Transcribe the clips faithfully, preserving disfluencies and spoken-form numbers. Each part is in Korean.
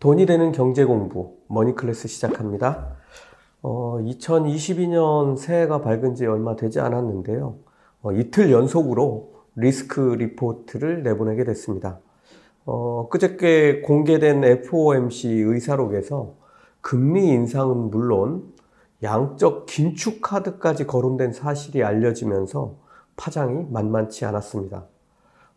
돈이 되는 경제 공부 머니 클래스 시작합니다. 어, 이천이십이 년 새해가 밝은 지 얼마 되지 않았는데요. 어, 이틀 연속으로 리스크 리포트를 내보내게 됐습니다. 어, 그저께 공개된 에프오엠씨 의사록에서 금리 인상은 물론 양적 긴축 카드까지 거론된 사실이 알려지면서 파장이 만만치 않았습니다.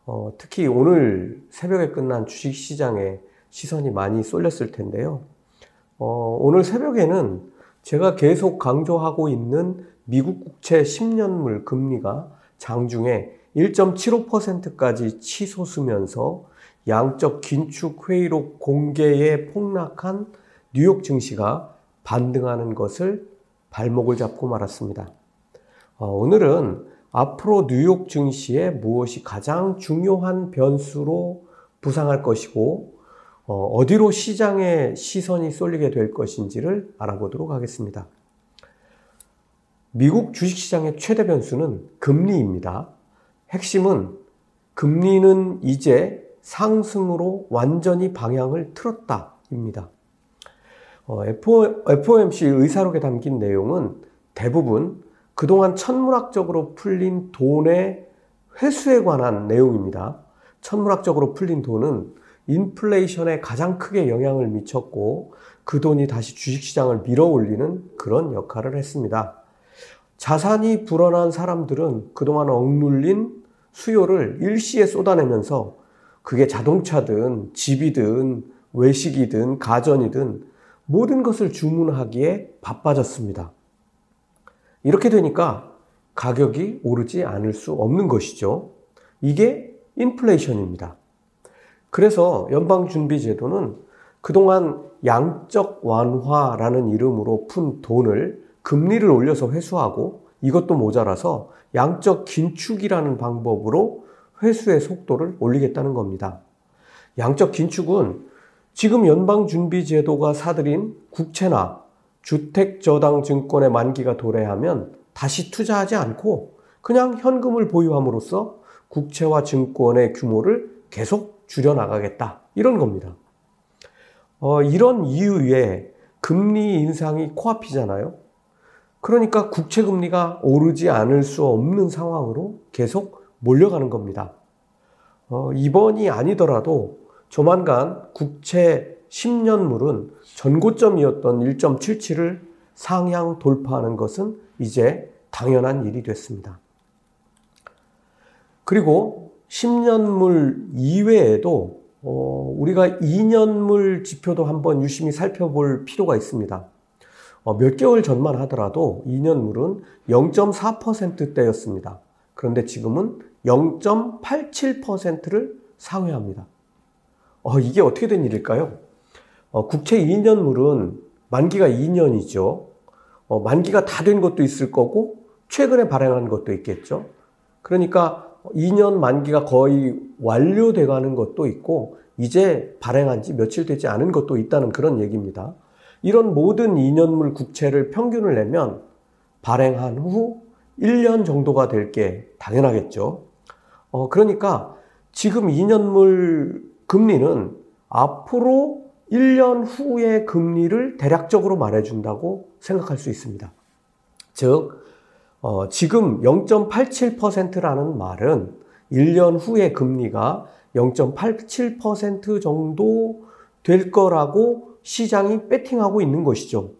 어, 특히 오늘 새벽에 끝난 주식시장에 시선이 많이 쏠렸을 텐데요. 어, 오늘 새벽에는 제가 계속 강조하고 있는 미국 국채 십 년물 금리가 장중에 일 점 칠오 퍼센트까지 치솟으면서 양적 긴축 회의록 공개에 폭락한 뉴욕 증시가 반등하는 것을 발목을 잡고 말았습니다. 어, 오늘은 앞으로 뉴욕 증시에 무엇이 가장 중요한 변수로 부상할 것이고 어, 어디로 시장의 시선이 쏠리게 될 것인지를 알아보도록 하겠습니다. 미국 주식시장의 최대 변수는 금리입니다. 핵심은 금리는 이제 상승으로 완전히 방향을 틀었다입니다. 어, 에프오엠씨 의사록에 담긴 내용은 대부분 그동안 천문학적으로 풀린 돈의 회수에 관한 내용입니다. 천문학적으로 풀린 돈은 인플레이션에 가장 크게 영향을 미쳤고 그 돈이 다시 주식시장을 밀어올리는 그런 역할을 했습니다. 자산이 불어난 사람들은 그동안 억눌린 수요를 일시에 쏟아내면서 그게 자동차든 집이든 외식이든 가전이든 모든 것을 주문하기에 바빠졌습니다. 이렇게 되니까 가격이 오르지 않을 수 없는 것이죠. 이게 인플레이션입니다. 그래서 연방준비제도는 그동안 양적 완화라는 이름으로 푼 돈을 금리를 올려서 회수하고 이것도 모자라서 양적 긴축이라는 방법으로 회수의 속도를 올리겠다는 겁니다. 양적 긴축은 지금 연방준비제도가 사들인 국채나 주택저당증권의 만기가 도래하면 다시 투자하지 않고 그냥 현금을 보유함으로써 국채와 증권의 규모를 계속 줄여나가겠다 이런 겁니다. 어, 이런 이유에 금리 인상이 코앞이잖아요. 그러니까 국채금리가 오르지 않을 수 없는 상황으로 계속 몰려가는 겁니다. 어, 이번이 아니더라도 조만간 국채 십 년물은 전고점이었던 일 점 칠칠을 상향 돌파하는 것은 이제 당연한 일이 됐습니다. 그리고 십 년물 이외에도 어, 우리가 이 년물 지표도 한번 유심히 살펴볼 필요가 있습니다. 어, 몇 개월 전만 하더라도 이 년물은 영 점 사 퍼센트대였습니다. 그런데 지금은 영 점 팔칠 퍼센트를 상회합니다. 어, 이게 어떻게 된 일일까요? 어, 국채 이 년물은 만기가 이 년이죠. 어, 만기가 다 된 것도 있을 거고 최근에 발행한 것도 있겠죠. 그러니까 이 년 만기가 거의 완료돼가는 것도 있고 이제 발행한 지 며칠 되지 않은 것도 있다는 그런 얘기입니다. 이런 모든 이 년물 국채를 평균을 내면 발행한 후 일 년 정도가 될 게 당연하겠죠. 어, 그러니까 지금 이 년물 금리는 앞으로 일 년 후의 금리를 대략적으로 말해준다고 생각할 수 있습니다. 즉, 어, 지금 영 점 팔칠 퍼센트라는 말은 일 년 후의 금리가 영 점 팔칠 퍼센트 정도 될 거라고 시장이 배팅하고 있는 것이죠.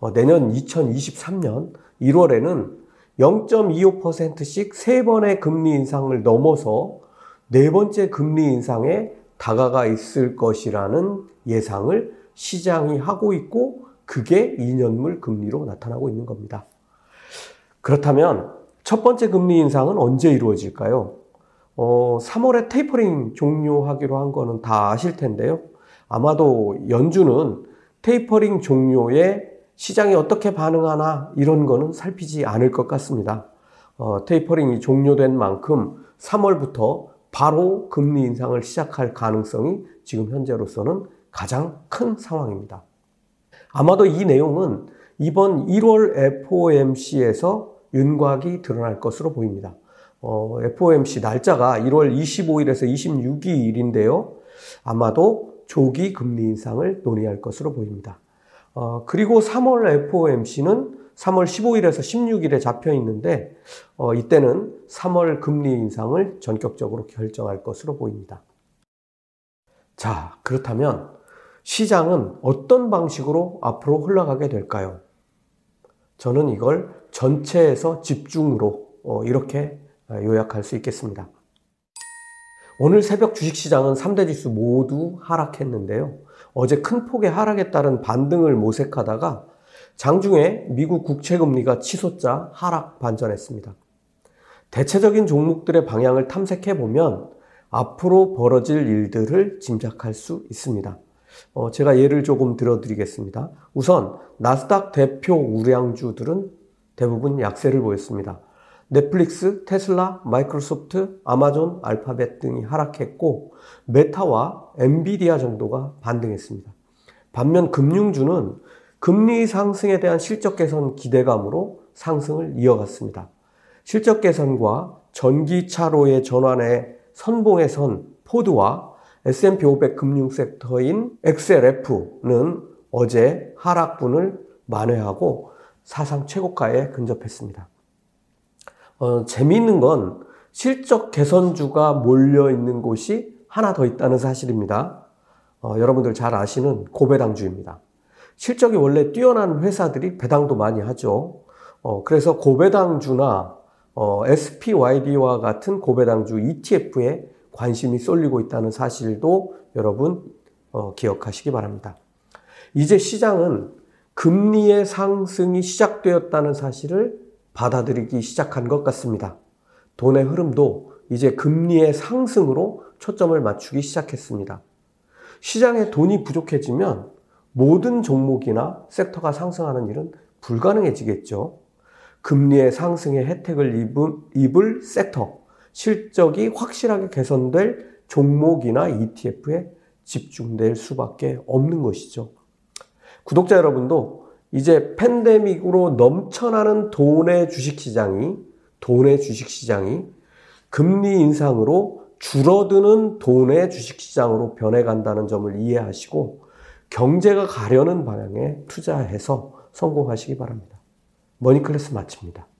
어, 내년 이천이십삼 년 일월에는 영 점 이오 퍼센트씩 세 번의 금리 인상을 넘어서 네 번째 금리 인상에 다가가 있을 것이라는 예상을 시장이 하고 있고 그게 이 년물 금리로 나타나고 있는 겁니다. 그렇다면 첫 번째 금리 인상은 언제 이루어질까요? 어, 삼월에 테이퍼링 종료하기로 한 거는 다 아실 텐데요. 아마도 연준은 테이퍼링 종료에 시장이 어떻게 반응하나 이런 거는 살피지 않을 것 같습니다. 어, 테이퍼링이 종료된 만큼 삼월부터 바로 금리 인상을 시작할 가능성이 지금 현재로서는 가장 큰 상황입니다. 아마도 이 내용은 이번 일월 에프오엠씨에서 윤곽이 드러날 것으로 보입니다. 어, 에프오엠씨 날짜가 일월 이십오 일에서 이십육 일인데요. 아마도 조기 금리 인상을 논의할 것으로 보입니다. 어, 그리고 삼월 에프오엠씨는 삼월 십오일에서 십육일에 잡혀 있는데 어, 이때는 삼월 금리 인상을 전격적으로 결정할 것으로 보입니다. 자, 그렇다면 시장은 어떤 방식으로 앞으로 흘러가게 될까요? 저는 이걸 전체에서 집중으로 어, 이렇게 요약할 수 있겠습니다. 오늘 새벽 주식시장은 삼대 지수 모두 하락했는데요. 어제 큰 폭의 하락에 따른 반등을 모색하다가 장중에 미국 국채금리가 치솟자 하락 반전했습니다. 대체적인 종목들의 방향을 탐색해보면 앞으로 벌어질 일들을 짐작할 수 있습니다. 어, 제가 예를 조금 들어드리겠습니다. 우선 나스닥 대표 우량주들은 대부분 약세를 보였습니다. 넷플릭스, 테슬라, 마이크로소프트, 아마존, 알파벳 등이 하락했고 메타와 엔비디아 정도가 반등했습니다. 반면 금융주는 금리 상승에 대한 실적 개선 기대감으로 상승을 이어갔습니다. 실적 개선과 전기차로의 전환에 선봉에 선 포드와 에스 앤 피 오백 금융 섹터인 엑스엘에프는 어제 하락분을 만회하고 사상 최고가에 근접했습니다. 어, 재미있는 건 실적 개선주가 몰려있는 곳이 하나 더 있다는 사실입니다. 어, 여러분들 잘 아시는 고배당주입니다. 실적이 원래 뛰어난 회사들이 배당도 많이 하죠. 어, 그래서 고배당주나 어, 에스 피 와이 디와 같은 고배당주 이 티 에프에 관심이 쏠리고 있다는 사실도 여러분 어, 기억하시기 바랍니다. 이제 시장은 금리의 상승이 시작되었다는 사실을 받아들이기 시작한 것 같습니다. 돈의 흐름도 이제 금리의 상승으로 초점을 맞추기 시작했습니다. 시장에 돈이 부족해지면 모든 종목이나 섹터가 상승하는 일은 불가능해지겠죠. 금리의 상승의 혜택을 입을 섹터, 실적이 확실하게 개선될 종목이나 이 티 에프에 집중될 수밖에 없는 것이죠. 구독자 여러분도 이제 팬데믹으로 넘쳐나는 돈의 주식시장이, 돈의 주식시장이 금리 인상으로 줄어드는 돈의 주식시장으로 변해간다는 점을 이해하시고 경제가 가려는 방향에 투자해서 성공하시기 바랍니다. 머니클래스 마칩니다.